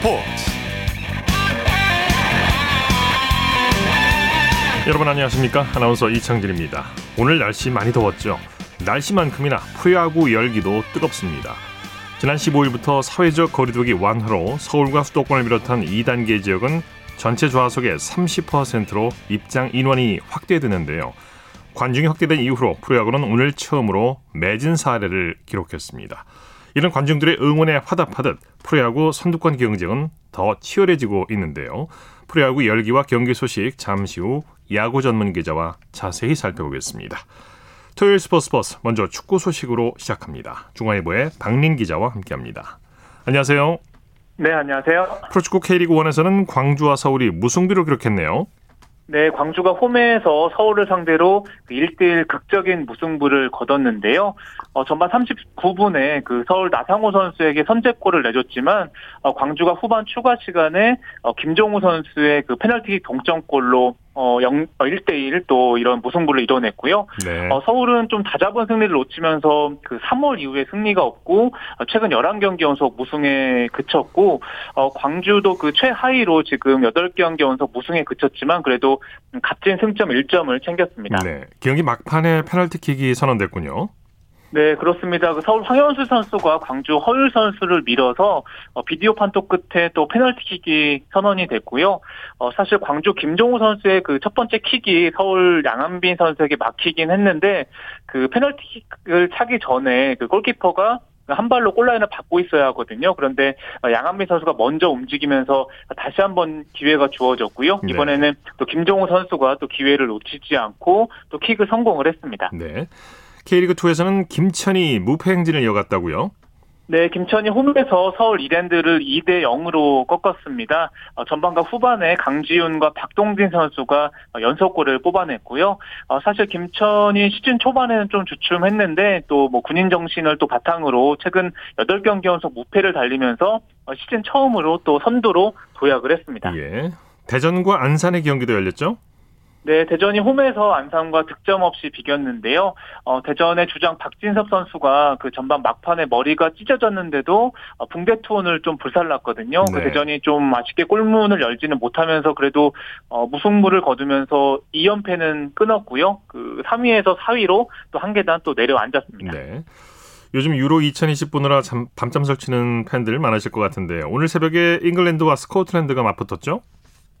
스포츠. 여러분 안녕하십니까? 아나운서 이창진입니다. 오늘 날씨 많이 더웠죠. 날씨만큼이나 프로야구 열기도 뜨겁습니다. 지난 15일부터 사회적 거리두기 완화로 서울과 수도권을 비롯한 2단계 지역은 전체 좌석의 30%로 입장 인원이 확대되는데요. 관중이 확대된 이후로 프로야구는 오늘 처음으로 매진 사례를 기록했습니다. 이런 관중들의 응원에 화답하듯 프로야구 선두권 경쟁은 더 치열해지고 있는데요. 프로야구 열기와 경기 소식 잠시 후 야구 전문 기자와 자세히 살펴보겠습니다. 토요일 스포츠버스 먼저 축구 소식으로 시작합니다. 중앙일보의 박린 기자와 함께합니다. 안녕하세요. 네, 안녕하세요. 프로축구 K리그 1에서는 광주와 서울이 무승부를 기록했네요. 네, 광주가 홈에서 서울을 상대로 1대1 극적인 무승부를 거뒀는데요. 전반 39분에 서울 나상호 선수에게 선제골을 내줬지만 광주가 후반 추가 시간에 김종우 선수의 페널티킥 동점골로 1대1 또 이런 무승부를 이뤄냈고요. 네. 서울은 좀 다잡은 승리를 놓치면서 3월 이후에 승리가 없고 최근 11경기 연속 무승에 그쳤고 광주도 최하위로 지금 8경기 연속 무승에 그쳤지만 그래도 값진 승점 1점을 챙겼습니다. 네. 경기 막판에 페널티킥이 선언됐군요. 네, 그렇습니다. 서울 황현수 선수가 광주 허율 선수를 밀어서 비디오 판독 끝에 또 페널티킥이 선언이 됐고요. 사실 광주 김종우 선수의 첫 번째 킥이 서울 양한빈 선수에게 막히긴 했는데 페널티킥을 차기 전에 골키퍼가 한 발로 골라인을 받고 있어야 하거든요. 그런데 양한빈 선수가 먼저 움직이면서 다시 한번 기회가 주어졌고요. 이번에는 또 김종우 선수가 또 기회를 놓치지 않고 또 킥을 성공을 했습니다. 네. K리그2에서는 김천이 무패 행진을 이어갔다고요? 네, 김천이 홈에서 서울 이랜드를 2대0으로 꺾었습니다. 전반과 후반에 강지훈과 박동진 선수가 연속골을 뽑아냈고요. 사실 김천이 시즌 초반에는 좀 주춤했는데 또 군인 정신을 또 바탕으로 최근 8경기 연속 무패를 달리면서 시즌 처음으로 또 선두로 도약을 했습니다. 예. 대전과 안산의 경기도 열렸죠? 네, 대전이 홈에서 안산과 득점 없이 비겼는데요. 대전의 주장 박진섭 선수가 전반 막판에 머리가 찢어졌는데도 붕대 투혼을 좀 불살랐거든요. 네. 대전이 좀 아쉽게 골문을 열지는 못하면서 그래도 무승부를 거두면서 2연패는 끊었고요. 3위에서 4위로 또 한 계단 또 내려앉았습니다. 네. 요즘 유로 2020 보느라 밤잠 설치는 팬들 많으실 것 같은데 오늘 새벽에 잉글랜드와 스코틀랜드가 맞붙었죠?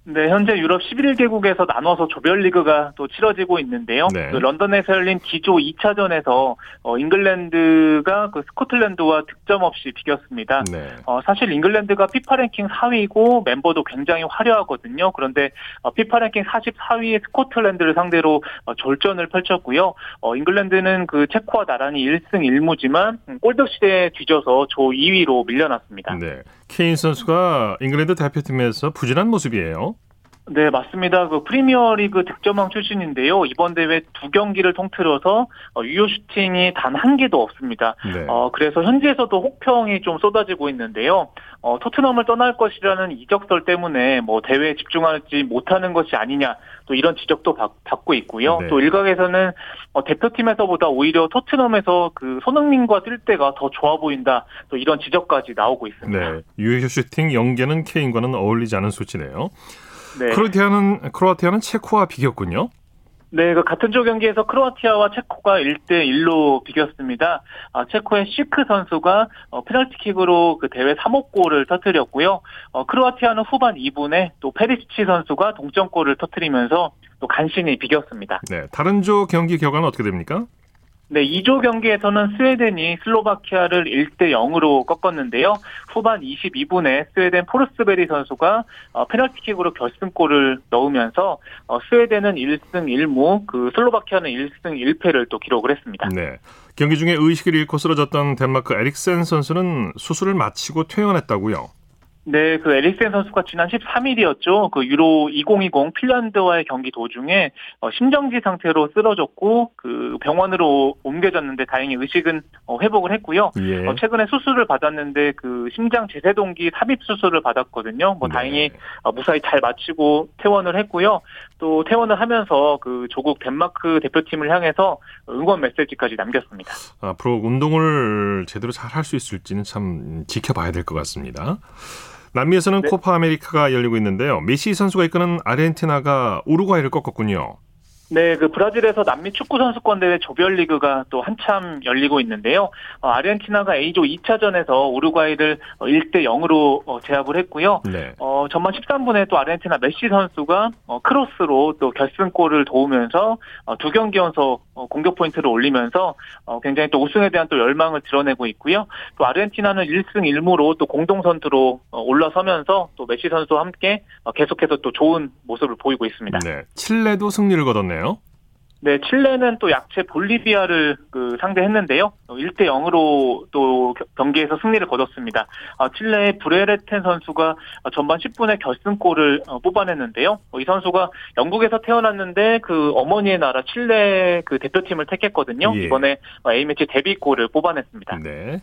네, 현재 유럽 11개국에서 나눠서 조별리그가 또 치러지고 있는데요. 네. 런던에서 열린 D조 2차전에서 잉글랜드가 스코틀랜드와 득점 없이 비겼습니다. 네. 사실 잉글랜드가 피파 랭킹 4위고 멤버도 굉장히 화려하거든요. 그런데 피파 랭킹 44위의 스코틀랜드를 상대로 졸전을 펼쳤고요. 잉글랜드는 체코와 나란히 1승 1무지만 골드시대에 뒤져서 조 2위로 밀려났습니다. 네. 케인 선수가 잉글랜드 대표팀에서 부진한 모습이에요. 네, 맞습니다. 프리미어리그 득점왕 출신인데요. 이번 대회 2경기를 통틀어서 유효 슈팅이 단 한 개도 없습니다. 네. 그래서 현지에서도 혹평이 좀 쏟아지고 있는데요. 토트넘을 떠날 것이라는 이적설 때문에 대회에 집중하지 못하는 것이 아니냐 또 이런 지적도 받고 있고요. 네. 또 일각에서는 대표팀에서보다 오히려 토트넘에서 손흥민과 뛸 때가 더 좋아 보인다 또 이런 지적까지 나오고 있습니다. 네, 유효 슈팅 0개는 케인과는 어울리지 않은 수치네요. 네. 크로아티아는 체코와 비겼군요. 네, 같은 조 경기에서 크로아티아와 체코가 1대1로 비겼습니다. 체코의 시크 선수가 페널티킥으로 대회 3호 골을 터뜨렸고요. 크로아티아는 후반 2분에 또 페리시치 선수가 동점골을 터뜨리면서 또 간신히 비겼습니다. 네, 다른 조 경기 결과는 어떻게 됩니까? 네, 2조 경기에서는 스웨덴이 슬로바키아를 1대0으로 꺾었는데요. 후반 22분에 스웨덴 포르스베리 선수가 페널티킥으로 결승골을 넣으면서 스웨덴은 1승 1무, 슬로바키아는 1승 1패를 또 기록을 했습니다. 네, 경기 중에 의식을 잃고 쓰러졌던 덴마크 에릭센 선수는 수술을 마치고 퇴원했다고요? 네, 에릭센 선수가 지난 13일이었죠. 유로 2020 핀란드와의 경기 도중에 심정지 상태로 쓰러졌고 병원으로 옮겨졌는데 다행히 의식은 회복을 했고요. 예. 최근에 수술을 받았는데 심장 제세동기 삽입 수술을 받았거든요. 네. 다행히 무사히 잘 마치고 퇴원을 했고요. 또 퇴원을 하면서 조국 덴마크 대표팀을 향해서 응원 메시지까지 남겼습니다. 앞으로 운동을 제대로 잘 할 수 있을지는 참 지켜봐야 될 것 같습니다. 남미에서는 네. 코파 아메리카가 열리고 있는데요. 메시 선수가 이끄는 아르헨티나가 우루과이를 꺾었군요. 네, 그 브라질에서 남미 축구 선수권 대회 조별리그가 또 한참 열리고 있는데요. 아르헨티나가 A조 2차전에서 우루과이를 1-0으로 제압을 했고요. 네. 전반 13분에 또 아르헨티나 메시 선수가 크로스로 또 결승골을 도우면서 2경기 연속 공격 포인트를 올리면서 굉장히 또 우승에 대한 또 열망을 드러내고 있고요. 또 아르헨티나는 1승 1무로 또 공동 선두로 올라서면서 또 메시 선수와 함께 계속해서 또 좋은 모습을 보이고 있습니다. 네, 칠레도 승리를 거뒀네요. 네, 칠레는 또 약체 볼리비아를 상대했는데요. 1-0으로 또 경기에서 승리를 거뒀습니다. 칠레의 브레레텐 선수가 전반 10분에 결승골을 뽑아냈는데요. 이 선수가 영국에서 태어났는데 그 어머니의 나라 칠레 그 대표팀을 택했거든요. 예. 이번에 A매치 데뷔골을 뽑아냈습니다. 네.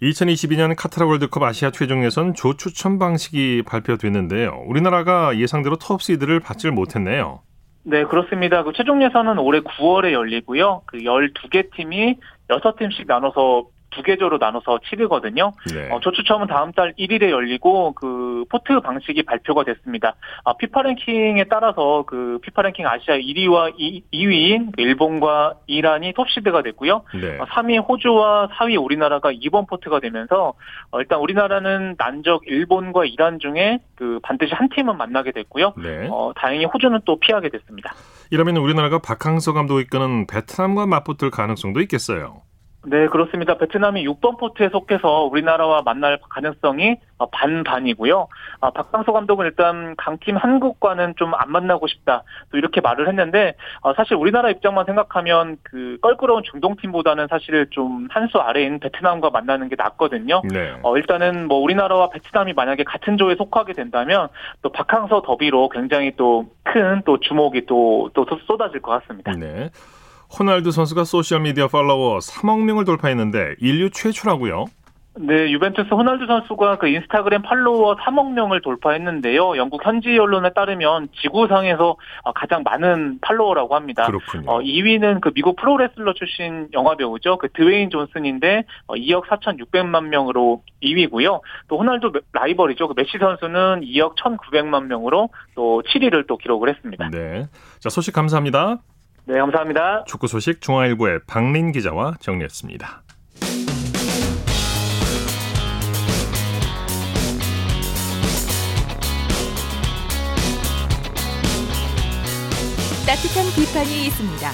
2022년 카타르 월드컵 아시아 최종 예선 조 추첨 방식이 발표됐는데요. 우리나라가 예상대로 톱시드를 받질 못했네요. 네, 그렇습니다. 그 최종 예선은 올해 9월에 열리고요. 그 12개 팀이 6팀씩 나눠서 2개조로 나눠서 치르거든요. 네. 조추첨은 다음 달 1일에 열리고 그 포트 방식이 발표가 됐습니다. 피파 랭킹에 따라서 그 피파 랭킹 아시아 1위와 2위인 일본과 이란이 톱시드가 됐고요. 네. 3위 호주와 4위 우리나라가 2번 포트가 되면서 일단 우리나라는 난적 일본과 이란 중에 그 반드시 한 팀은 만나게 됐고요. 네. 다행히 호주는 또 피하게 됐습니다. 이러면 우리나라가 박항서 감독이 이끄는 베트남과 맞붙을 가능성도 있겠어요. 네, 그렇습니다. 베트남이 6번 포트에 속해서 우리나라와 만날 가능성이 반반이고요. 박항서 감독은 일단 강팀 한국과는 좀 안 만나고 싶다. 또 이렇게 말을 했는데 사실 우리나라 입장만 생각하면 그 껄끄러운 중동팀보다는 사실 좀 한 수 아래인 베트남과 만나는 게 낫거든요. 네. 일단은 뭐 우리나라와 베트남이 만약에 같은 조에 속하게 된다면 또 박항서 더비로 굉장히 또 큰 또 주목이 또 쏟아질 것 같습니다. 네. 호날두 선수가 소셜미디어 팔로워 3억 명을 돌파했는데 인류 최초라고요? 네, 유벤투스 호날두 선수가 그 인스타그램 팔로워 3억 명을 돌파했는데요. 영국 현지 언론에 따르면 지구상에서 가장 많은 팔로워라고 합니다. 그렇군요. 2위는 그 미국 프로레슬러 출신 영화배우죠. 그 드웨인 존슨인데 2억 4,600만 명으로 2위고요. 또 호날두 라이벌이죠. 그 메시 선수는 2억 1,900만 명으로 또 7위를 또 기록을 했습니다. 네, 자 소식 감사합니다. 네, 감사합니다. 축구 소식 중앙일보의 박린 기자와 정리했습니다. 따뜻한 비판이 있습니다.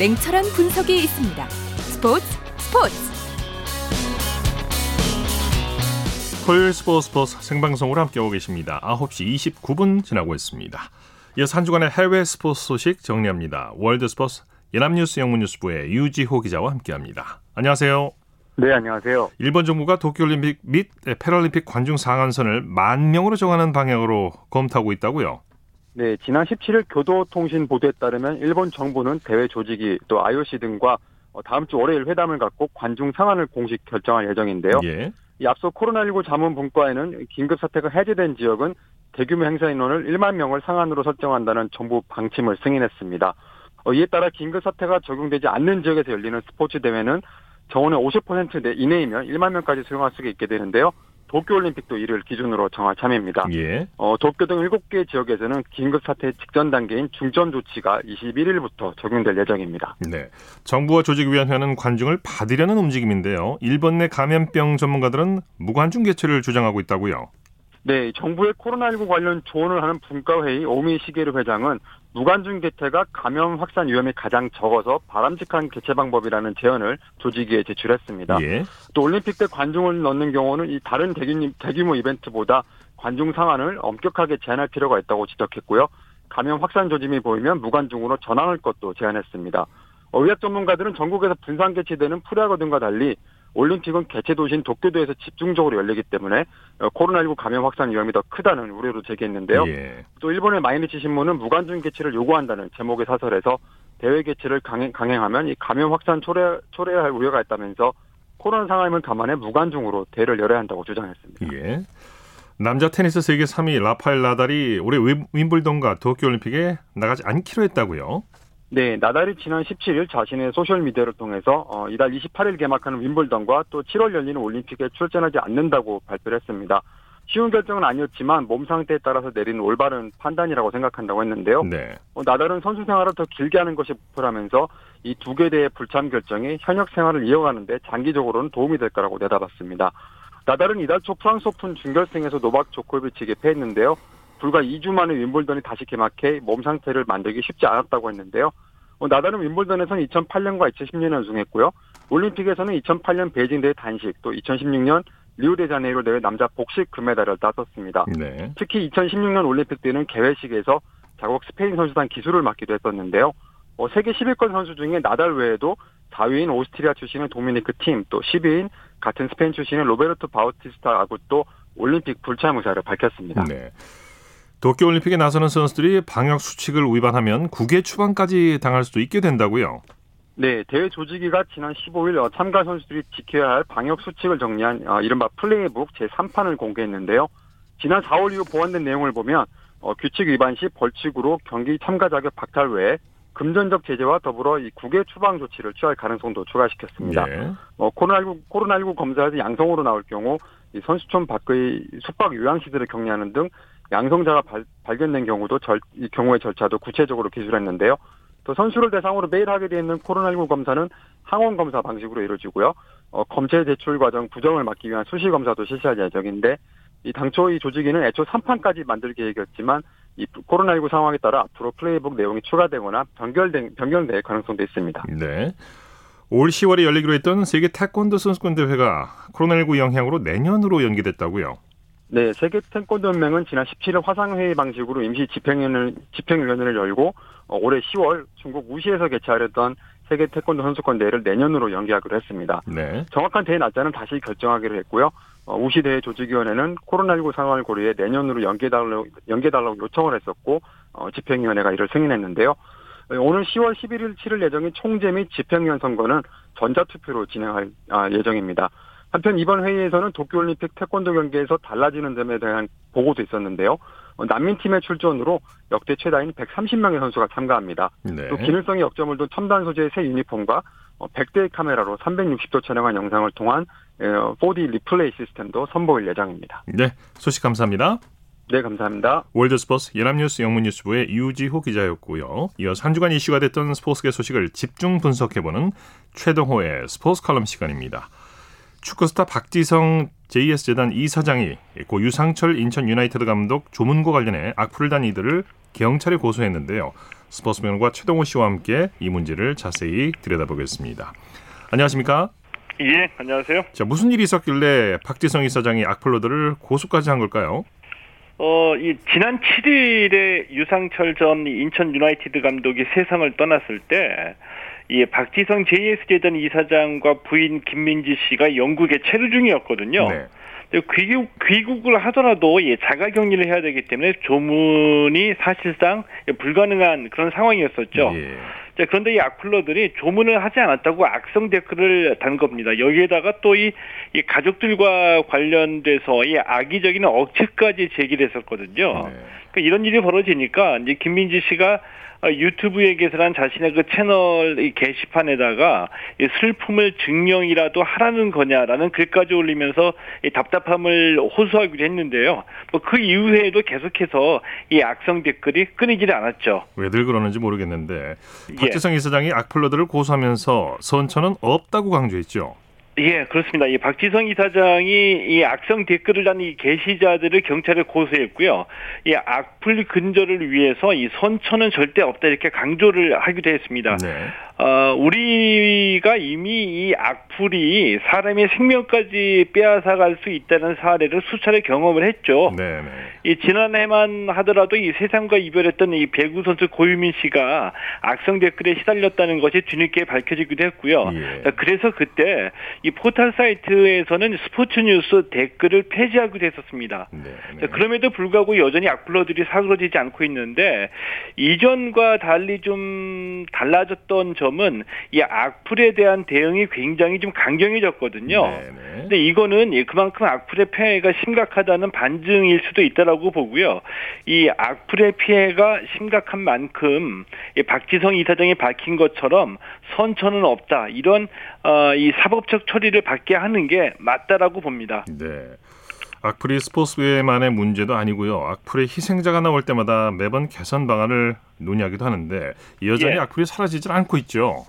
냉철한 분석이 있습니다. 스포츠. 토요일 스포츠 생방송으로 함께하고 계십니다. 9시 29분 지나고 있습니다. 이어서 한 주간의 해외 스포츠 소식 정리합니다. 월드 스포츠 연합뉴스 영문뉴스부의 유지호 기자와 함께합니다. 안녕하세요. 네, 안녕하세요. 일본 정부가 도쿄올림픽 및 패럴림픽 관중 상한선을 10,000명으로 정하는 방향으로 검토하고 있다고요? 네, 지난 17일 교도통신 보도에 따르면 일본 정부는 대회 조직이 또 IOC 등과 다음 주 월요일 회담을 갖고 관중 상한을 공식 결정할 예정인데요. 예. 이 앞서 코로나19 자문분과에는 긴급사태가 해제된 지역은 대규모 행사 인원을 10,000 명을 상한으로 설정한다는 정부 방침을 승인했습니다. 이에 따라 긴급사태가 적용되지 않는 지역에서 열리는 스포츠 대회는 정원의 50% 이내이면 10,000 명까지 수용할 수 있게 되는데요. 도쿄올림픽도 이를 기준으로 정할 참입니다. 예. 도쿄 등 7개 지역에서는 긴급사태 직전 단계인 중점 조치가 21일부터 적용될 예정입니다. 네, 정부와 조직위원회는 관중을 받으려는 움직임인데요. 일본 내 감염병 전문가들은 무관중 개최를 주장하고 있다고요? 네, 정부의 코로나19 관련 조언을 하는 분과회의 오미시계르 회장은 무관중 개최가 감염 확산 위험이 가장 적어서 바람직한 개최 방법이라는 제언을 조직위에 제출했습니다. 예. 또 올림픽 때 관중을 넣는 경우는 이 다른 대규모 이벤트보다 관중 상한을 엄격하게 제한할 필요가 있다고 지적했고요. 감염 확산 조짐이 보이면 무관중으로 전환할 것도 제안했습니다. 의학 전문가들은 전국에서 분산 개최되는 프로야구 등과 달리 올림픽은 개최 도시인 도쿄도에서 집중적으로 열리기 때문에 코로나19 감염 확산 위험이 더 크다는 우려도 제기했는데요. 예. 또 일본의 마이니치 신문은 무관중 개최를 요구한다는 제목의 사설에서 대회 개최를 강행하면 이 감염 확산 초래해야 할 우려가 있다면서 코로나 상황을 감안해 무관중으로 대회를 열어야 한다고 주장했습니다. 예. 남자 테니스 세계 3위 라파엘 나달이 올해 윈블던과 도쿄올림픽에 나가지 않기로 했다고요? 네, 나달이 지난 17일 자신의 소셜미디어를 통해서 이달 28일 개막하는 윈블던과 또 7월 열리는 올림픽에 출전하지 않는다고 발표를 했습니다. 쉬운 결정은 아니었지만 몸 상태에 따라서 내린 올바른 판단이라고 생각한다고 했는데요. 네. 나달은 선수 생활을 더 길게 하는 것이 목표라면서 이 두 개 대의 불참 결정이 현역 생활을 이어가는 데 장기적으로는 도움이 될 거라고 내다봤습니다. 나달은 이달 초 프랑스 오픈 준결승에서 노박 조코비치에게 패했는데요. 불과 2주 만에 윈블던이 다시 개막해 몸 상태를 만들기 쉽지 않았다고 했는데요. 나달은 윈블던에서는 2008년과 2010년에 우승했고요. 올림픽에서는 2008년 베이징 대회 단식, 또 2016년 리우데자네이로 대회 남자 복식 금메달을 따섰습니다. 네. 특히 2016년 올림픽 때는 개회식에서 자국 스페인 선수단 기수를 맡기도 했었는데요. 세계 10위권 선수 중에 나달 외에도 4위인 오스트리아 출신의 도미니크 팀, 또 10위인 같은 스페인 출신의 로베르토 바우티스타 아굿도 올림픽 불참 의사를 밝혔습니다. 네. 도쿄올림픽에 나서는 선수들이 방역 수칙을 위반하면 국외 추방까지 당할 수도 있게 된다고요? 네, 대회 조직위가 지난 15일 참가 선수들이 지켜야 할 방역 수칙을 정리한 이른바 플레이북 제3판을 공개했는데요. 지난 4월 이후 보완된 내용을 보면 규칙 위반 시 벌칙으로 경기 참가 자격 박탈 외에 금전적 제재와 더불어 이 국외 추방 조치를 취할 가능성도 추가시켰습니다. 예. 코로나19 검사에서 양성으로 나올 경우 이 선수촌 밖의 숙박 요양시설을 격리하는 등 양성자가 발견된 경우도 이 경우의 절차도 구체적으로 기술했는데요. 또 선수를 대상으로 매일 하게 되어 있는 코로나19 검사는 항원 검사 방식으로 이루어지고요. 검체 제출 과정 부정을 막기 위한 수시 검사도 실시할 예정인데 이 당초 이 조직위는 애초 3판까지 만들 계획이었지만 이 코로나19 상황에 따라 앞으로 플레이북 내용이 추가되거나 변경될 가능성도 있습니다. 네. 올 10월에 열리기로 했던 세계 태권도 선수권 대회가 코로나19 영향으로 내년으로 연기됐다고요? 네, 세계 태권도 연맹은 지난 17일 화상회의 방식으로 임시 집행위원회를 열고 올해 10월 중국 우시에서 개최하려던 세계 태권도 선수권 대회를 내년으로 연기하기로 했습니다. 네. 정확한 대회 날짜는 다시 결정하기로 했고요. 우시 대회 조직위원회는 코로나19 상황을 고려해 내년으로 연기해달라고 요청을 했었고 집행위원회가 이를 승인했는데요. 오늘 10월 11일 치를 예정인 총재 및 집행위원 선거는 전자투표로 진행할 예정입니다. 한편 이번 회의에서는 도쿄올림픽 태권도 경기에서 달라지는 점에 대한 보고도 있었는데요. 난민팀의 출전으로 역대 최다인 130명의 선수가 참가합니다. 네. 또 기능성이 역점을 둔 첨단 소재의 새 유니폼과 100대의 카메라로 360도 촬영한 영상을 통한 4D 리플레이 시스템도 선보일 예정입니다. 네, 소식 감사합니다. 네, 감사합니다. 월드스포츠 연합뉴스 영문뉴스부의 유지호 기자였고요. 이어서 한 주간 이슈가 됐던 스포츠계 소식을 집중 분석해보는 최동호의 스포츠 칼럼 시간입니다. 축구스타 박지성 JS재단 이사장이 고 유상철 인천 유나이티드 감독 조문과 관련해 악플을 단 이들을 경찰에 고소했는데요. 스포츠맨과 최동호 씨와 함께 이 문제를 자세히 들여다보겠습니다. 안녕하십니까? 예, 안녕하세요. 자, 무슨 일이 있었길래 박지성 이사장이 악플러들을 고소까지 한 걸까요? 지난 7일에 유상철 전 인천 유나이티드 감독이 세상을 떠났을 때 박지성 JS재단 이사장과 부인 김민지 씨가 영국에 체류 중이었거든요. 네. 귀국을 하더라도 자가격리를 해야 되기 때문에 조문이 사실상 불가능한 그런 상황이었었죠. 예. 자, 그런데 이 악플러들이 조문을 하지 않았다고 악성 댓글을 단 겁니다. 여기에다가 또 이 가족들과 관련돼서 이 악의적인 억측까지 제기됐었거든요. 네. 그러니까 이런 일이 벌어지니까 이제 김민지 씨가 유튜브에 개설한 자신의 그 채널 게시판에다가 슬픔을 증명이라도 하라는 거냐라는 글까지 올리면서 답답함을 호소하기도 했는데요. 그 이후에도 계속해서 이 악성 댓글이 끊이질 않았죠. 왜들 그러는지 모르겠는데 박지성 이사장이 악플러들을 고소하면서 선처는 없다고 강조했죠. 예, 그렇습니다. 이 박지성 이사장이 이 악성 댓글을 단 이 게시자들을 경찰에 고소했고요. 이 악플 근절을 위해서 이 선처는 절대 없다 이렇게 강조를 하기도 했습니다. 네. 우리가 이미 이 악플이 사람의 생명까지 빼앗아갈 수 있다는 사례를 수차례 경험을 했죠. 네, 네. 이 지난해만 하더라도 이 세상과 이별했던 이 배구 선수 고유민 씨가 악성 댓글에 시달렸다는 것이 뒤늦게 밝혀지기도 했고요. 예. 그래서 그때 이 포털 사이트에서는 스포츠뉴스 댓글을 폐지하기도 했었습니다. 네, 네. 그럼에도 불구하고 여전히 악플러들이 사그러지지 않고 있는데 이전과 달리 좀 달라졌던 점은 이 악플에 대한 대응이 굉장히 좀 강경해졌거든요. 그런데 이거는 그만큼 악플의 피해가 심각하다는 반증일 수도 있다라고 보고요. 이 악플의 피해가 심각한 만큼 박지성 이사장이 밝힌 것처럼 선처는 없다 이런 이 사법적 처리를 받게 하는 게 맞다라고 봅니다. 네. 악플이 스포츠계만의 문제도 아니고요. 악플의 희생자가 나올 때마다 매번 개선 방안을 논의하기도 하는데 여전히 예. 악플이 사라지질 않고 있죠.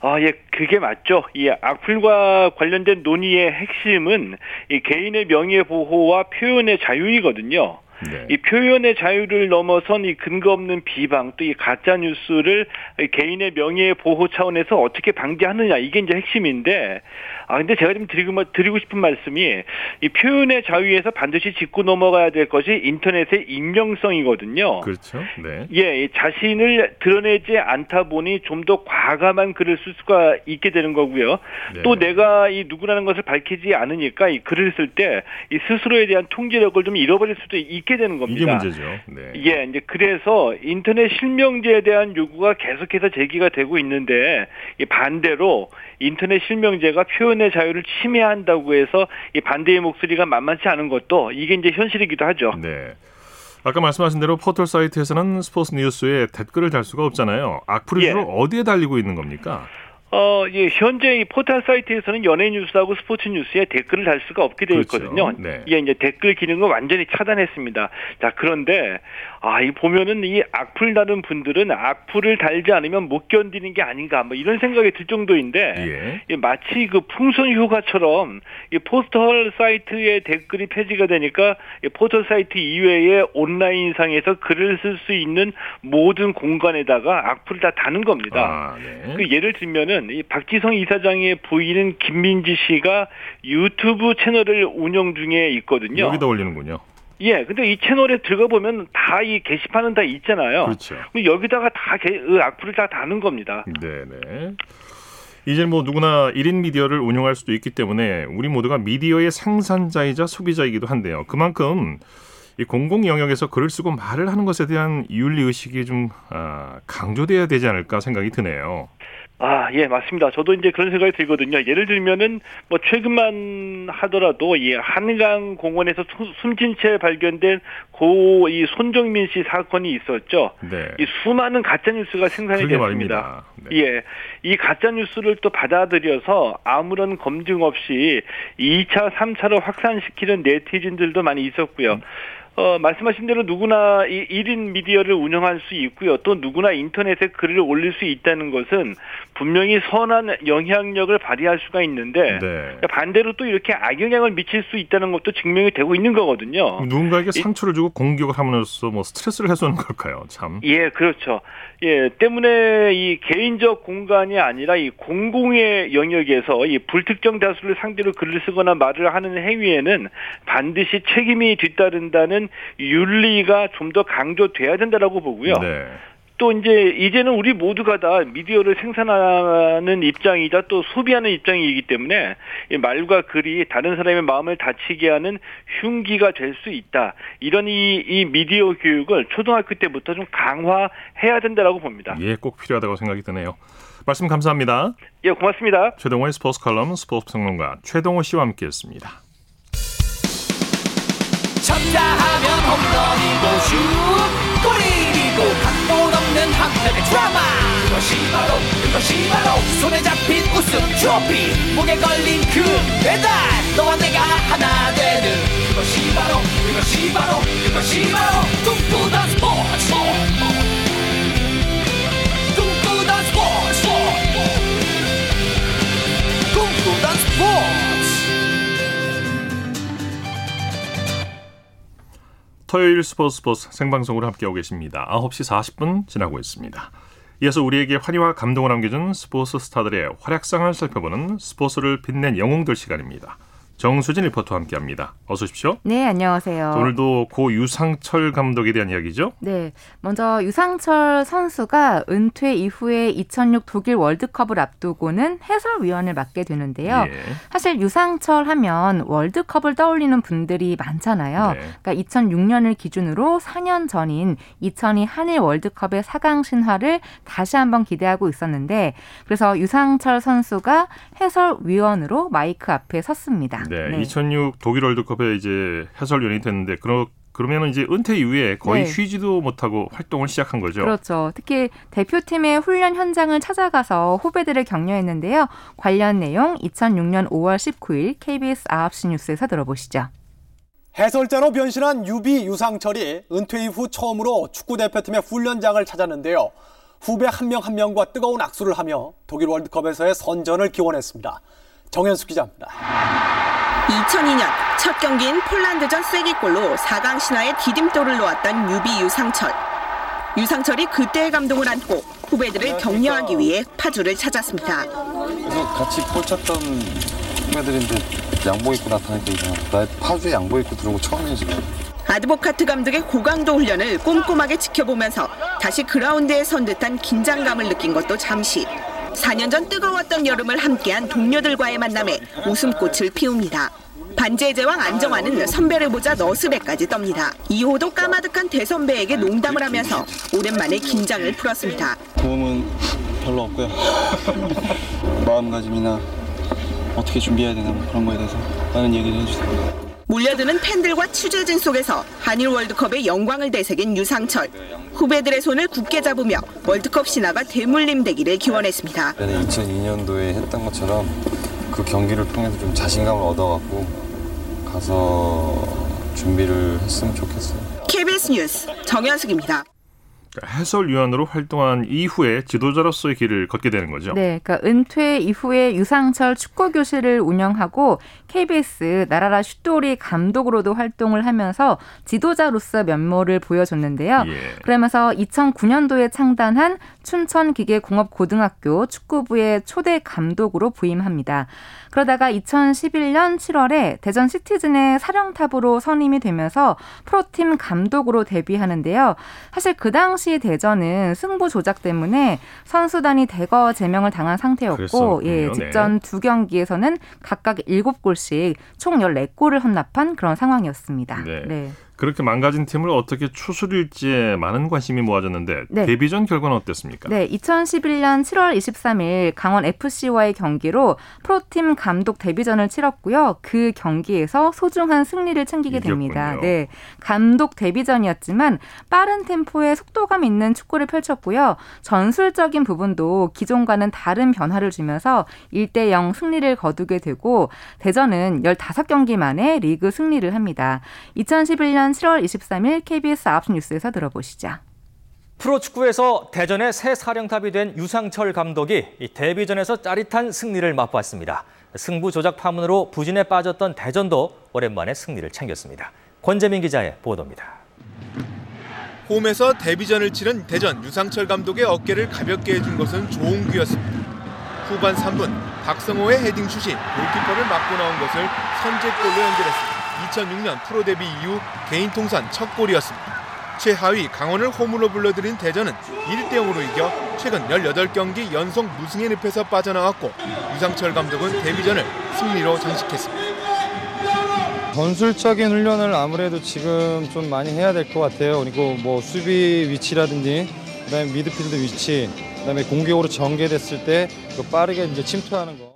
아, 예, 그게 맞죠. 이 악플과 관련된 논의의 핵심은 이 개인의 명예 보호와 표현의 자유이거든요. 네. 이 표현의 자유를 넘어선 이 근거 없는 비방 또 이 가짜 뉴스를 개인의 명예 보호 차원에서 어떻게 방지하느냐 이게 이제 핵심인데 아 근데 제가 좀 드리고 싶은 말씀이 이 표현의 자유에서 반드시 짚고 넘어가야 될 것이 인터넷의 익명성이거든요. 그렇죠. 네. 예, 자신을 드러내지 않다 보니 좀 더 과감한 글을 쓸 수가 있게 되는 거고요. 네. 또 내가 이 누구라는 것을 밝히지 않으니까 이 글을 쓸 때 이 스스로에 대한 통제력을 좀 잃어버릴 수도 있게 되는 겁니다. 이게 문제죠. 네. 예, 이제 그래서 인터넷 실명제에 대한 요구가 계속해서 제기가 되고 있는데 이 반대로 인터넷 실명제가 표현의 자유를 침해한다고 해서 이 반대의 목소리가 만만치 않은 것도 이게 이제 현실이기도 하죠. 네. 아까 말씀하신 대로 포털 사이트에서는 스포츠 뉴스에 댓글을 달 수가 없잖아요. 악플이 주로 어디에 달리고 있는 겁니까? 예, 현재 이 포털 사이트에서는 연예인 뉴스하고 스포츠 뉴스에 댓글을 달 수가 없게 되어 있거든요. 그렇죠. 네. 예, 이제 댓글 기능을 완전히 차단했습니다. 자, 그런데, 아, 이 보면은 이 악플 다는 분들은 악플을 달지 않으면 못 견디는 게 아닌가, 뭐 이런 생각이 들 정도인데, 예. 예, 마치 그 풍선 효과처럼 이 포털 사이트에 댓글이 폐지가 되니까 이 포털 사이트 이외에 온라인상에서 글을 쓸 수 있는 모든 공간에다가 악플을 다 다는 겁니다. 아, 네. 그 예를 들면은 이 박지성 이사장의 부인인 김민지 씨가 유튜브 채널을 운영 중에 있거든요. 여기다 올리는군요. 예, 근데 이 채널에 들어가 보면 다 이 게시판은 다 있잖아요. 그렇죠. 여기다가 다 악플을 다 다는 겁니다. 네네. 이제 뭐 누구나 1인 미디어를 운영할 수도 있기 때문에 우리 모두가 미디어의 생산자이자 소비자이기도 한데요. 그만큼 이 공공 영역에서 글을 쓰고 말을 하는 것에 대한 윤리 의식이 좀 강조돼야 되지 않을까 생각이 드네요. 아, 예, 맞습니다. 저도 이제 그런 생각이 들거든요. 예를 들면은, 뭐, 최근만 하더라도, 이 한강 공원에서 숨진 채 발견된 고, 이 손정민 씨 사건이 있었죠. 네. 이 수많은 가짜뉴스가 생산이 됐습니다. 네. 예. 이 가짜뉴스를 또 받아들여서 아무런 검증 없이 2차, 3차로 확산시키는 네티즌들도 많이 있었고요. 말씀하신 대로 누구나 1인 미디어를 운영할 수 있고요. 또 누구나 인터넷에 글을 올릴 수 있다는 것은 분명히 선한 영향력을 발휘할 수가 있는데 네. 반대로 또 이렇게 악영향을 미칠 수 있다는 것도 증명이 되고 있는 거거든요. 누군가에게 상처를 주고 공격을 함으로써 뭐 스트레스를 해소하는 걸까요? 참. 예, 그렇죠. 예, 때문에 이 개인적 공간이 아니라 이 공공의 영역에서 이 불특정 다수를 상대로 글을 쓰거나 말을 하는 행위에는 반드시 책임이 뒤따른다는 윤리가 좀 더 강조돼야 된다라고 보고요. 네. 또 이제는 우리 모두가 다 미디어를 생산하는 입장이자 또 소비하는 입장이기 때문에 이 말과 글이 다른 사람의 마음을 다치게 하는 흉기가 될 수 있다. 이런 이 미디어 교육을 초등학교 때부터 좀 강화해야 된다라고 봅니다. 예, 꼭 필요하다고 생각이 드네요. 말씀 감사합니다. 예, 고맙습니다. 최동호의 스포츠 칼럼 스포츠 평론가 최동호 씨와 함께했습니다. 쳤다하면 홈런이고 슛 골인이고 각본 없는 한편의 드라마 그것이 바로 손에 잡힌 우승 트로피 목에 걸린 그 배달 너와 내가 하나 되는 그것이 바로 꿈꾸던 스포츠 토요일 스포츠 생방송으로 함께하고 계십니다. 9시 40분 지나고 있습니다. 이어서 우리에게 환희와 감동을 남겨준 스포츠 스타들의 활약상을 살펴보는 스포츠를 빛낸 영웅들 시간입니다. 정수진 리포터와 함께합니다. 어서 오십시오. 네, 안녕하세요. 오늘도 고 유상철 감독에 대한 이야기죠? 네, 먼저 유상철 선수가 은퇴 이후에 2006 독일 월드컵을 앞두고는 해설위원을 맡게 되는데요. 예. 사실 유상철 하면 월드컵을 떠올리는 분들이 많잖아요. 네. 그러니까 2006년을 기준으로 4년 전인 2002 한일 월드컵의 4강 신화를 다시 한번 기대하고 있었는데 그래서 유상철 선수가 해설위원으로 마이크 앞에 섰습니다. 네, 네. 2006 독일 월드컵에 이제 해설위원이 됐는데 그러면 이제 은퇴 이후에 거의 네. 쉬지도 못하고 활동을 시작한 거죠. 그렇죠. 특히 대표팀의 훈련 현장을 찾아가서 후배들을 격려했는데요. 관련 내용 2006년 5월 19일 KBS 9시 뉴스에서 들어보시죠. 해설자로 변신한 유비 유상철이 은퇴 이후 처음으로 축구대표팀의 훈련장을 찾았는데요. 후배 한 명과 뜨거운 악수를 하며 독일 월드컵에서의 선전을 기원했습니다. 정현수 기자입니다. 2002년 첫 경기인 폴란드전 쐐기골로 4강 신화의 디딤돌을 놓았던 유비 유상철. 유상철이 그때의 감동을 안고 후배들을 격려하기 위해 파주를 찾았습니다. 그래서 같이 폴쳤던 후배들인데 양복 입고 나타나니까 이상하다. 나 파주에 양복 입고 들어오고 처음이야 지금. 아드보카트 감독의 고강도 훈련을 꼼꼼하게 지켜보면서 다시 그라운드에 선 듯한 긴장감을 느낀 것도 잠시. 4년 전 뜨거웠던 여름을 함께한 동료들과의 만남에 웃음꽃을 피웁니다. 반지의 제왕 안정환은 선배를 보자 너스레까지 떱니다. 이호도 까마득한 대선배에게 농담을 하면서 오랜만에 긴장을 풀었습니다. 도움은 별로 없고요. 마음가짐이나 어떻게 준비해야 되나 그런 거에 대해서 많은 얘기를 해주세요. 몰려드는 팬들과 취재진 속에서 한일 월드컵의 영광을 되새긴 유상철. 후배들의 손을 굳게 잡으며 월드컵 신화가 대물림되기를 기원했습니다. 2002년도에 했던 것처럼 그 경기를 통해서 좀 자신감을 얻어갖고 가서 준비를 했으면 좋겠어요. KBS 뉴스 정현숙입니다. 해설위원으로 활동한 이후에 지도자로서의 길을 걷게 되는 거죠. 네, 그러니까 은퇴 이후에 유상철 축구교실을 운영하고 KBS 나라라 슛돌이 감독으로도 활동을 하면서 지도자로서 면모를 보여줬는데요. 예. 그러면서 2009년도에 창단한 춘천기계공업고등학교 축구부의 초대 감독으로 부임합니다. 그러다가 2011년 7월에 대전 시티즌의 사령탑으로 선임이 되면서 프로팀 감독으로 데뷔하는데요. 사실 그 당시 대전은 승부 조작 때문에 선수단이 대거 제명을 당한 상태였고 예, 직전 두 경기에서는 각각 7골씩 총 14골을 헌납한 그런 상황이었습니다. 네. 네. 그렇게 망가진 팀을 어떻게 추스릴지에 많은 관심이 모아졌는데 네. 데뷔전 결과는 어땠습니까? 네, 2011년 7월 23일 강원FC와의 경기로 프로팀 감독 데뷔전을 치렀고요. 그 경기에서 소중한 승리를 챙기게 됩니다. 네, 감독 데뷔전이었지만 빠른 템포에 속도감 있는 축구를 펼쳤고요. 전술적인 부분도 기존과는 다른 변화를 주면서 1-0 승리를 거두게 되고 대전은 15경기 만에 리그 승리를 합니다. 2011년 7월 23일 KBS 9시 뉴스에서 들어보시죠. 프로축구에서 대전의 새 사령탑이 된 유상철 감독이 데뷔전에서 짜릿한 승리를 맛보았습니다. 승부 조작 파문으로 부진에 빠졌던 대전도 오랜만에 승리를 챙겼습니다. 권재민 기자의 보도입니다. 홈에서 데뷔전을 치른 대전 유상철 감독의 어깨를 가볍게 해준 것은 조홍규였습니다. 후반 3분 박성호의 헤딩슛이 골키퍼를 막고 나온 것을 선제골로 연결했습니다. 2006년 프로 데뷔 이후 개인 통산 첫 골이었습니다. 최하위 강원을 홈으로 불러들인 대전은 1-0으로 이겨 최근 18경기 연속 무승의 늪에서 빠져나왔고 유상철 감독은 데뷔전을 승리로 장식했습니다. 전술적인 훈련을 아무래도 지금 좀 많이 해야 될 것 같아요. 그리고 뭐 수비 위치라든지 그다음에 미드필드 위치, 그다음에 공격으로 전개됐을 때 빠르게 이제 침투하는 거.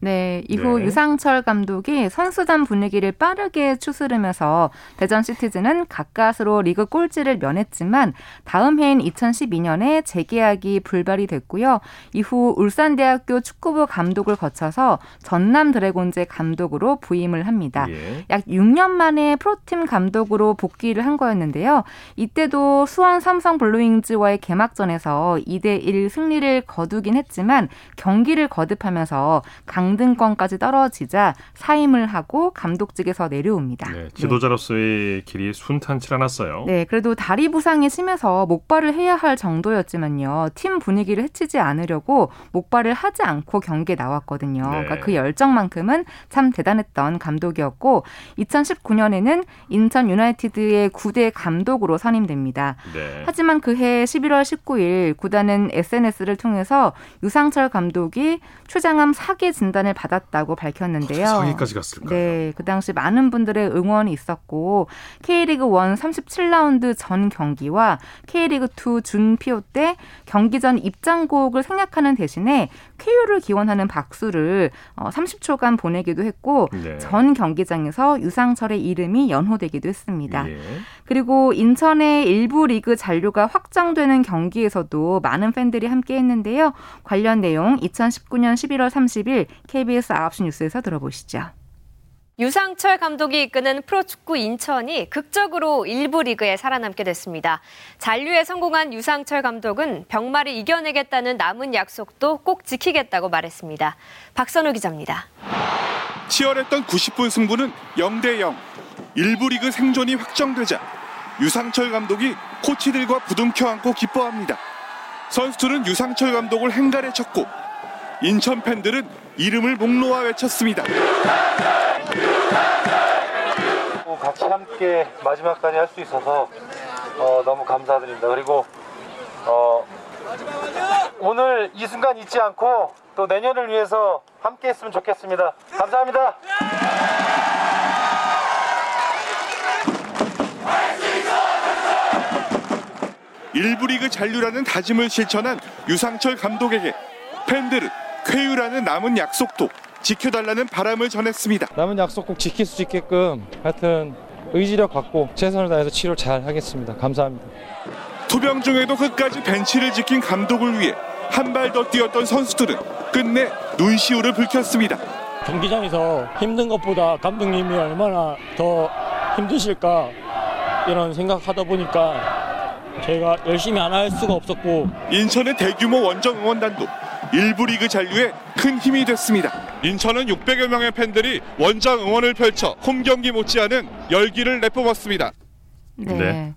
네, 이후 네. 유상철 감독이 선수단 분위기를 빠르게 추스르면서 대전 시티즌은 가까스로 리그 꼴찌를 면했지만 다음 해인 2012년에 재계약이 불발이 됐고요. 이후 울산대학교 축구부 감독을 거쳐서 전남 드래곤즈 감독으로 부임을 합니다. 예. 약 6년 만에 프로팀 감독으로 복귀를 한 거였는데요. 이때도 수원 삼성 블루윙즈와의 개막전에서 2-1 승리를 거두긴 했지만 경기를 거듭하면서 강등권까지 떨어지자 사임을 하고 감독직에서 내려옵니다. 네, 지도자로서의 길이 순탄치 않았어요. 네, 그래도 다리 부상이 심해서 목발을 해야 할 정도였지만요. 팀 분위기를 해치지 않으려고 목발을 하지 않고 경기에 나왔거든요. 네. 그러니까 그 열정만큼은 참 대단했던 감독이었고 2019년에는 인천 유나이티드의 9대 감독으로 선임됩니다. 네. 하지만 그해 11월 19일 구단은 SNS를 통해서 유상철 감독이 췌장암 4개 진단을 받았다고 밝혔는데요. 상위까지 갔을까요? 네, 그 당시 많은 분들의 응원이 있었고 K리그 1 37라운드 전 경기와 K리그 2 준피오 때 경기 전 입장곡을 생략하는 대신에 쾌유를 기원하는 박수를 30초간 보내기도 했고 네. 전 경기장에서 유상철의 이름이 연호되기도 했습니다. 예. 그리고 인천의 일부 리그 잔류가 확정되는 경기에서도 많은 팬들이 함께했는데요. 관련 내용 2019년 11월 30일 KBS 9시 뉴스에서 들어보시죠. 유상철 감독이 이끄는 프로축구 인천이 극적으로 1부 리그에 살아남게 됐습니다. 잔류에 성공한 유상철 감독은 병마를 이겨내겠다는 남은 약속도 꼭 지키겠다고 말했습니다. 박선우 기자입니다. 치열했던 90분 승부는 0대0. 1부 리그 생존이 확정되자 유상철 감독이 코치들과 부둥켜 안고 기뻐합니다. 선수들은 유상철 감독을 행가래 쳤고 인천 팬들은 이름을 목놓아 외쳤습니다. 같이 함께 마지막까지 할 수 있어서 너무 감사드립니다. 그리고 오늘 이 순간 잊지 않고 또 내년을 위해서 함께 했으면 좋겠습니다. 감사합니다. 일부 리그 잔류라는 다짐을 실천한 유상철 감독에게 팬들은 쾌유라는 남은 약속도 지켜달라는 바람을 전했습니다. 남은 약속 꼭 지킬 수 있게끔 하여튼 의지력 갖고 최선을 다해서 치료 잘 하겠습니다. 감사합니다. 투병 중에도 끝까지 벤치를 지킨 감독을 위해 한 발 더 뛰었던 선수들은 끝내 눈시울을 붉혔습니다. 경기장에서 힘든 것보다 감독님이 얼마나 더 힘드실까 이런 생각하다 보니까 저희가 열심히 안 할 수가 없었고 인천의 대규모 원정 응원단도 일부 리그 잔류에 큰 힘이 됐습니다. 인천은 600여 명의 팬들이 원정 응원을 펼쳐 홈 경기 못지않은 열기를 내뿜었습니다. 네.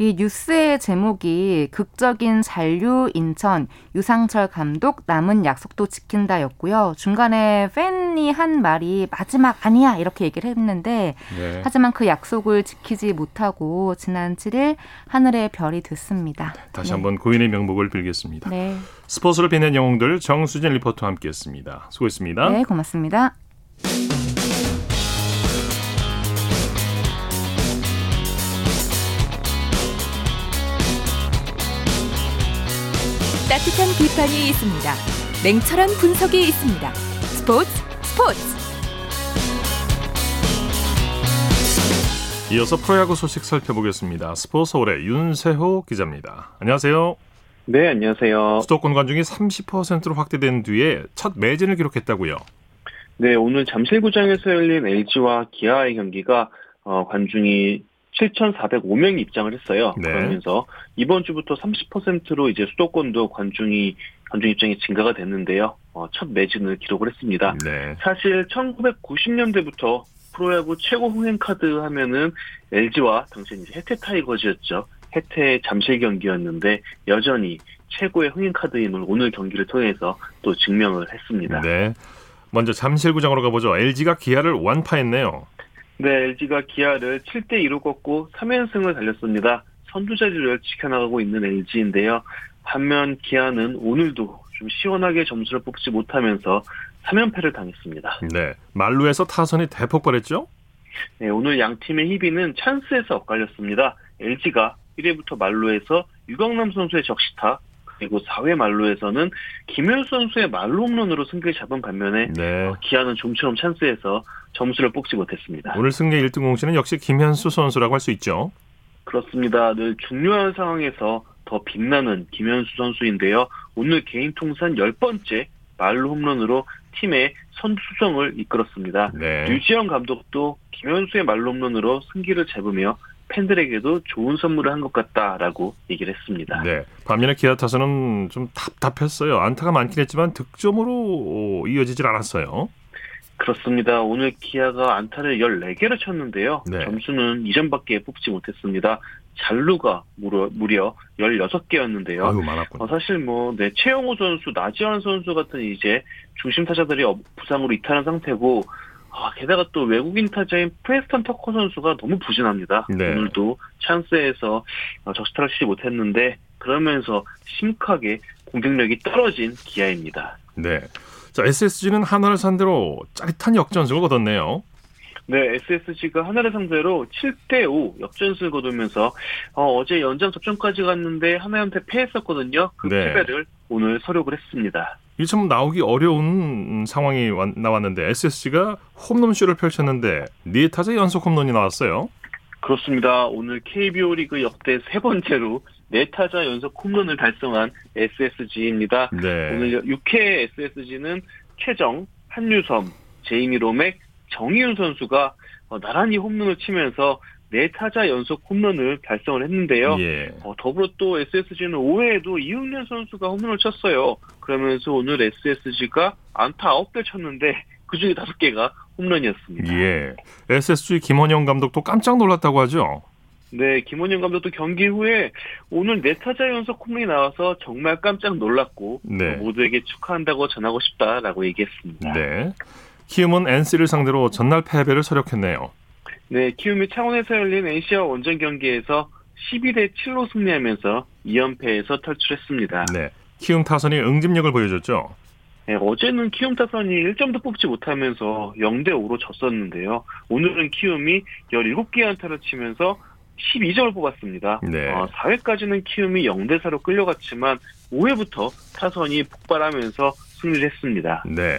이 뉴스의 제목이 극적인 잔류 인천, 유상철 감독 남은 약속도 지킨다였고요. 중간에 팬이 한 말이 마지막 아니야 이렇게 얘기를 했는데 네. 하지만 그 약속을 지키지 못하고 지난 7일 하늘의 별이 됐습니다. 네, 다시 한번 고인의 명복을 빌겠습니다. 네. 스포츠를 빛낸 영웅들 정수진 리포터와 함께했습니다. 수고했습니다. 네, 고맙습니다. 따뜻한 비판이 있습니다. 냉철한 분석이 있습니다. 스포츠. 이어서 프로야구 소식 살펴보겠습니다. 스포츠홀의 윤세호 기자입니다. 안녕하세요. 네, 안녕하세요. 수도권 관중이 30%로 확대된 뒤에 첫 매진을 기록했다고요? 네, 오늘 잠실구장에서 열린 LG와 기아의 경기가 관중이 7,405명이 입장을 했어요. 네. 그러면서 이번 주부터 30%로 이제 수도권도 관중 입장이 증가가 됐는데요. 첫 매진을 기록을 했습니다. 네. 사실 1990년대부터 프로야구 최고 흥행 카드 하면은 LG와 당시 이제 해태 타이거즈였죠. 해태 잠실 경기였는데 여전히 최고의 흥행 카드임을 오늘 경기를 통해서 또 증명을 했습니다. 네. 먼저 잠실구장으로 가보죠. LG가 기아를 완파했네요. 네, LG가 기아를 7대2로 꺾고 3연승을 달렸습니다. 선두자리를 지켜나가고 있는 LG인데요. 반면 기아는 오늘도 좀 시원하게 점수를 뽑지 못하면서 3연패를 당했습니다. 네, 만루에서 타선이 대폭발했죠? 네, 오늘 양팀의 희비는 찬스에서 엇갈렸습니다. LG가 1회부터 만루에서 유강남 선수의 적시타, 그리고 4회 만루에서는 김현수 선수의 만루 홈런으로 승기를 잡은 반면에 네. 기아는 좀처럼 찬스에서 점수를 뽑지 못했습니다. 오늘 승리 1등 공신은 역시 김현수 선수라고 할 수 있죠. 그렇습니다. 늘 중요한 상황에서 더 빛나는 김현수 선수인데요. 오늘 개인 통산 10번째 만루 홈런으로 팀의 선두 수정을 이끌었습니다. 네. 류지영 감독도 김현수의 만루 홈런으로 승기를 잡으며 팬들에게도 좋은 선물을 한 것 같다라고 얘기를 했습니다. 네, 반면에 기아 타선은 좀 답답했어요. 안타가 많긴 했지만 득점으로 이어지질 않았어요. 그렇습니다. 오늘 기아가 안타를 14개를 쳤는데요. 네. 점수는 이전밖에 뽑지 못했습니다. 잔루가 무려 16개였는데요. 아유, 많았군요. 사실 최영호 선수, 나지원 선수 같은 이제 중심 타자들이 부상으로 이탈한 상태고 게다가 또 외국인 타자인 프레스턴 터커 선수가 너무 부진합니다. 네. 오늘도 찬스에서 적시타를 치지 못했는데 그러면서 심각하게 공격력이 떨어진 기아입니다. 네, 자 SSG는 하나를 상대로 짜릿한 역전승을 거뒀네요. 네, SSG가 하나를 상대로 7대5 역전승을 거두면서 어제 연장 접전까지 갔는데 하나한테 패했었거든요. 그 네. 패배를 오늘 서력을 했습니다. 이 참 나오기 어려운 상황이 나왔는데 SSG가 홈런쇼를 펼쳤는데 네 타자 연속 홈런이 나왔어요. 그렇습니다. 오늘 KBO 리그 역대 세 번째로 네 타자 연속 홈런을 달성한 SSG입니다. 네. 오늘 6회 SSG는 최정, 한유섬, 제이미 로맥, 정희윤 선수가 나란히 홈런을 치면서 4타자 연속 홈런을 달성을 했는데요. 예. 더불어 또 SSG는 5회에도 이응련 선수가 홈런을 쳤어요. 그러면서 오늘 SSG가 안타 9개 쳤는데 그중에 5개가 홈런이었습니다. 예. SSG 김원형 감독도 깜짝 놀랐다고 하죠? 네, 김원형 감독도 경기 후에 오늘 4타자 연속 홈런이 나와서 정말 깜짝 놀랐고 네. 모두에게 축하한다고 전하고 싶다라고 얘기했습니다. 네, 키움은 NC를 상대로 전날 패배를 서력했네요. 네, 키움이 창원에서 열린 NC와 원정 경기에서 12-7로 승리하면서 2연패에서 탈출했습니다. 네, 키움 타선이 응집력을 보여줬죠? 네, 어제는 키움 타선이 1점도 뽑지 못하면서 0-5로 졌었는데요. 오늘은 키움이 17개의 안타를 치면서 12점을 뽑았습니다. 네. 4회까지는 키움이 0-4로 끌려갔지만 5회부터 타선이 폭발하면서 승리를 했습니다. 네,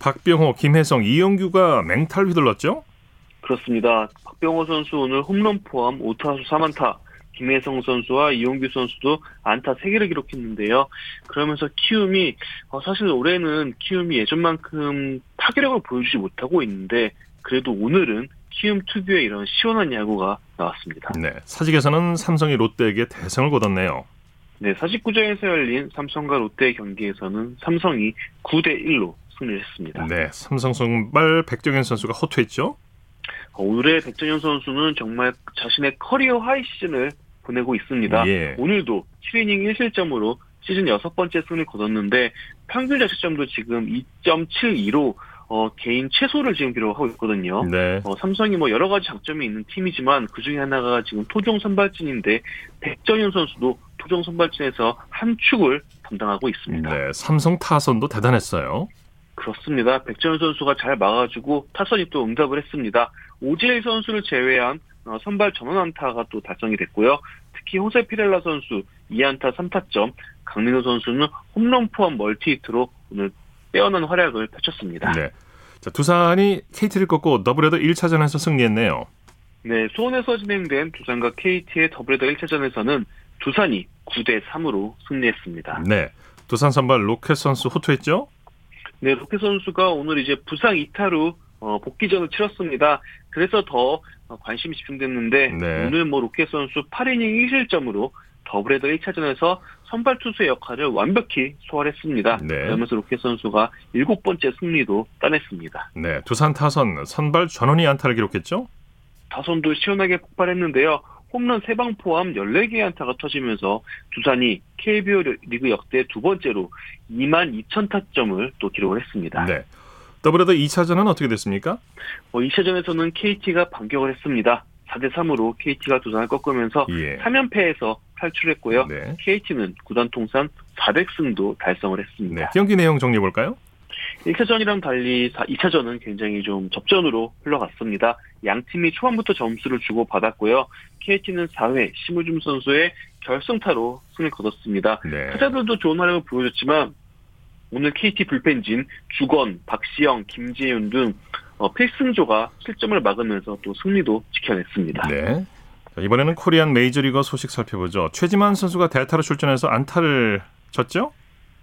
박병호, 김혜성, 이영규가 맹탈 휘둘렀죠? 그렇습니다. 박병호 선수 오늘 홈런 포함 5타수 3안타, 김혜성 선수와 이용규 선수도 안타 3개를 기록했는데요. 그러면서 키움이 사실 올해는 키움이 예전만큼 파괴력을 보여주지 못하고 있는데 그래도 오늘은 키움 특유의 이런 시원한 야구가 나왔습니다. 네, 사직에서는 삼성이 롯데에게 대승을 거뒀네요. 네, 사직구장에서 열린 삼성과 롯데의 경기에서는 삼성이 9-1로 승리를 했습니다. 네, 삼성 선발 백정현 선수가 호투했죠? 오늘의 백정현 선수는 정말 자신의 커리어 하이 시즌을 보내고 있습니다. 예. 오늘도 7이닝 1실점으로 시즌 6번째 승리를 거뒀는데 평균 자책점도 지금 2.72로 개인 최소를 지금 기록하고 있거든요. 네. 삼성이 여러 가지 장점이 있는 팀이지만 그중에 하나가 지금 토종 선발진인데 백정현 선수도 토종 선발진에서 한 축을 담당하고 있습니다. 네, 삼성 타선도 대단했어요. 그렇습니다. 백정현 선수가 잘 막아주고 타선이 또 응답을 했습니다. 오지일 선수를 제외한 선발 전원 안타가 또 달성이 됐고요. 특히 호세 피렐라 선수 2안타 3타점, 강민호 선수는 홈런 포함 멀티히트로 오늘 빼어난 활약을 펼쳤습니다. 네. 자, 두산이 KT를 꺾고 더블헤더 1차전에서 승리했네요. 네, 수원에서 진행된 두산과 KT의 더블헤더 1차전에서는 두산이 9-3으로 승리했습니다. 네, 두산 선발 로켓 선수 호투했죠? 네, 로켓 선수가 오늘 이제 부상 이탈로 복귀전을 치렀습니다. 그래서 더 관심이 집중됐는데 네. 오늘 로켓 선수 8이닝 1실점으로 더블헤더 1차전에서 선발 투수의 역할을 완벽히 소화했습니다. 네. 그러면서 로켓 선수가 7번째 승리도 따냈습니다. 네, 두산 타선 선발 전원이 안타를 기록했죠? 타선도 시원하게 폭발했는데요. 홈런 3방 포함 14개의 안타가 터지면서 두산이 KBO 리그 역대 2번째로 22,000타점을 또 기록을 했습니다. 네. 더블헤더 2차전은 어떻게 됐습니까? 2차전에서는 KT가 반격을 했습니다. 4-3으로 KT가 두산을 꺾으면서 예. 3연패에서 탈출했고요. 네. KT는 구단 통산 400승도 달성을 했습니다. 네. 경기 내용 정리해볼까요? 1차전이랑 달리 2차전은 굉장히 좀 접전으로 흘러갔습니다. 양 팀이 초반부터 점수를 주고받았고요. KT는 4회 심우준 선수의 결승타로 승을 거뒀습니다. 네. 타자들도 좋은 활약을 보여줬지만 오늘 KT 불펜진 주건, 박시영, 김재윤 등 필승조가 실점을 막으면서 또 승리도 지켜냈습니다. 네. 자, 이번에는 코리안 메이저리거 소식 살펴보죠. 최지만 선수가 대타로 출전해서 안타를 쳤죠?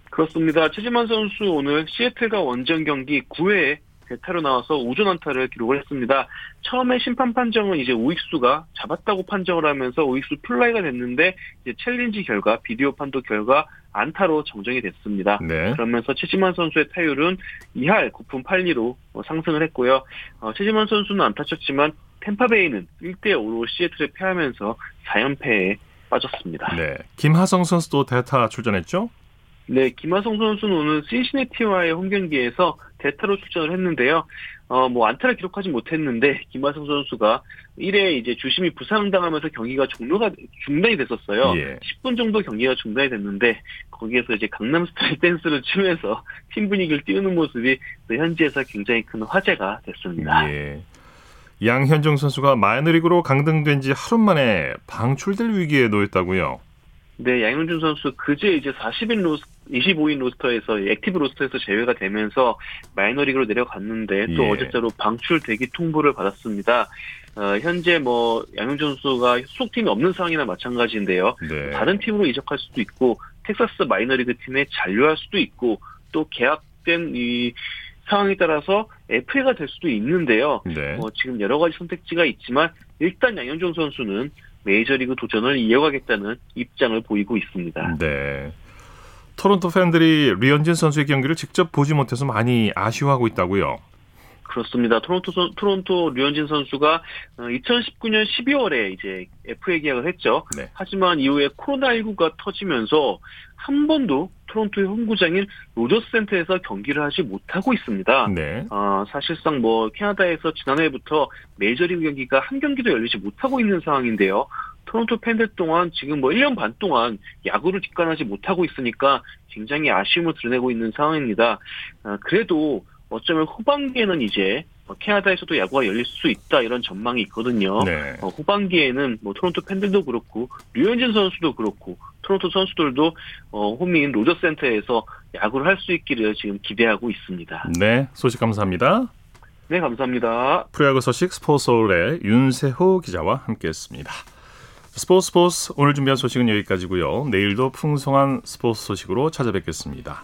그렇습니다. 최지만 선수 오늘 시애틀과 원정 경기 9회에 대타로 나와서 우전 안타를 기록을 했습니다. 처음에 심판 판정은 이제 우익수가 잡았다고 판정을 하면서 우익수 플라이가 됐는데 이제 챌린지 결과, 비디오 판독 결과 안타로 정정이 됐습니다. 네. 그러면서 최지만 선수의 타율은 2할 9푼 8리로 상승을 했고요. 최지만 선수는 안타쳤지만 템파베이는 1-5로 시애틀에 패하면서 4연패에 빠졌습니다. 네, 김하성 선수도 대타 출전했죠? 네, 김하성 선수는 오늘 신시내티와의 홈경기에서 대타로 출전을 했는데요. 안타를 기록하지 못했는데 김하성 선수가 1회에 이제 주심이 부상당하면서 경기가 중단이 됐었어요. 예. 10분 정도 경기가 중단이 됐는데 거기에서 이제 강남스타일 댄스를 추면서 팀 분위기를 띄우는 모습이 현지에서 굉장히 큰 화제가 됐습니다. 예. 양현종 선수가 마이너리그로 강등된 지 하루 만에 방출될 위기에 놓였다고요? 네, 양현준 선수 그제 이제 25인 로스터에서 액티브 로스터에서 제외가 되면서 마이너리그로 내려갔는데 또 예. 어제자로 방출 대기 통보를 받았습니다. 현재 양현준 선수가 소속팀이 없는 상황이나 마찬가지인데요. 네. 다른 팀으로 이적할 수도 있고 텍사스 마이너리그 팀에 잔류할 수도 있고 또 계약된 이 상황에 따라서 FA가 될 수도 있는데요. 네. 지금 여러 가지 선택지가 있지만 일단 양현종 선수는 메이저리그 도전을 이어가겠다는 입장을 보이고 있습니다. 네. 토론토 팬들이 류현진 선수의 경기를 직접 보지 못해서 많이 아쉬워하고 있다고요? 그렇습니다. 토론토 류현진 선수가 2019년 12월에 이제 FA 계약을 했죠. 네. 하지만 이후에 코로나19가 터지면서 한 번도 토론토의 홈구장인 로저스센터에서 경기를 하지 못하고 있습니다. 네. 사실상 캐나다에서 지난해부터 메이저리그 경기가 한 경기도 열리지 못하고 있는 상황인데요. 토론토 팬들 동안 지금 1년 반 동안 야구를 직관하지 못하고 있으니까 굉장히 아쉬움을 드러내고 있는 상황입니다. 그래도 어쩌면 후반기에는 이제 캐나다에서도 야구가 열릴 수 있다 이런 전망이 있거든요. 네. 후반기에는 토론토 팬들도 그렇고 류현진 선수도 그렇고 토론토 선수들도 홈인 로저센터에서 야구를 할 수 있기를 지금 기대하고 있습니다. 네, 소식 감사합니다. 네, 감사합니다. 프로야구 소식 스포츠서울의 윤세호 기자와 함께했습니다. 스포츠 오늘 준비한 소식은 여기까지고요. 내일도 풍성한 스포츠 소식으로 찾아뵙겠습니다.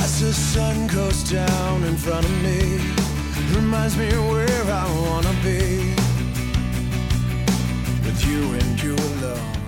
As the sun goes down in front of me, reminds me where I wanna be. You and you alone.